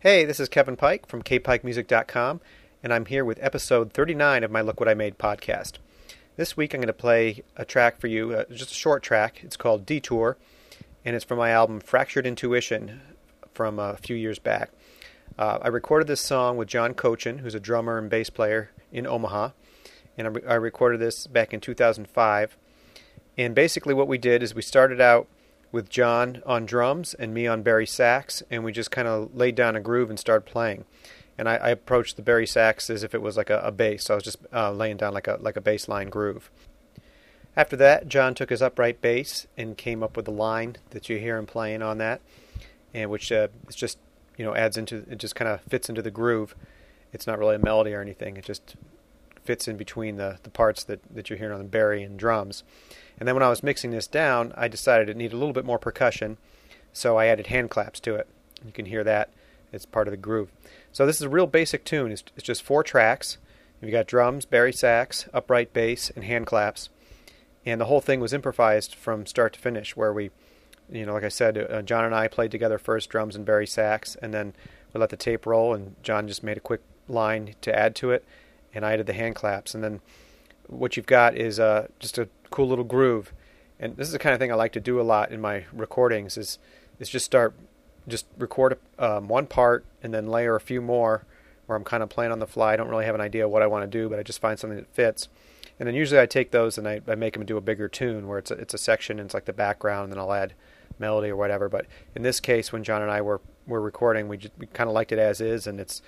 Hey, this is Kevin Pike from kpikemusic.com, and I'm here with episode 39 of my Look What I Made podcast. This week I'm going to play a track for you, just a short track. It's called Detour, and it's from my album Fractured Intuition from a few years back. I recorded this song with John Cochin, who's a drummer and bass player in Omaha, and I recorded this back in 2005. And basically what we did is we started out with John on drums and me on Barry sax, and we just kind of laid down a groove and started playing. And I approached the Barry sax as if it was like a bass, so I was just laying down like a bass line groove. After that, John took his upright bass and came up with the line that you hear him playing on that, and which is just, you know, adds into it, just kind of fits into the groove. It's not really a melody or anything. It just fits in between the parts that you're hearing on the Barry and drums. And then when I was mixing this down, I decided it needed a little bit more percussion, so I added hand claps to it. You can hear that. It's part of the groove. So this is a real basic tune. It's just four tracks. You've got drums, Barry sax, upright bass, and hand claps. And the whole thing was improvised from start to finish, where we, you know, like I said, John and I played together first drums and Barry sax, and then we let the tape roll, and John just made a quick line to add to it, and I added the hand claps. And then what you've got is just a cool little groove. And this is the kind of thing I like to do a lot in my recordings, is just record one part and then layer a few more, where I'm kind of playing on the fly. I don't really have an idea what I want to do, but I just find something that fits. And then usually I take those and I make them do a bigger tune, where it's a section and it's like the background, and then I'll add melody or whatever. But in this case, when John and I were recording, we kind of liked it as is, and it's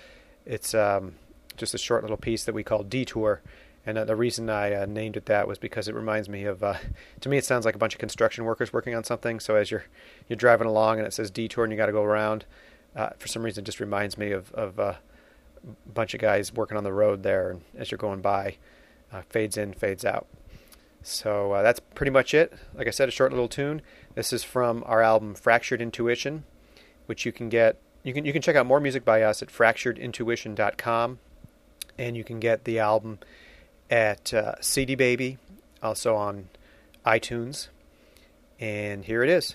just a short little piece that we call Detour. And the reason I named it that was because it reminds me of, to me it sounds like a bunch of construction workers working on something. So as you're driving along and it says detour and you got to go around, for some reason it just reminds me of a bunch of guys working on the road there, and as you're going by, fades in, fades out. So that's pretty much it. Like I said, a short little tune. This is from our album Fractured Intuition, which you can get. You can check out more music by us at fracturedintuition.com, and you can get the album at CD Baby, also on iTunes. And here it is.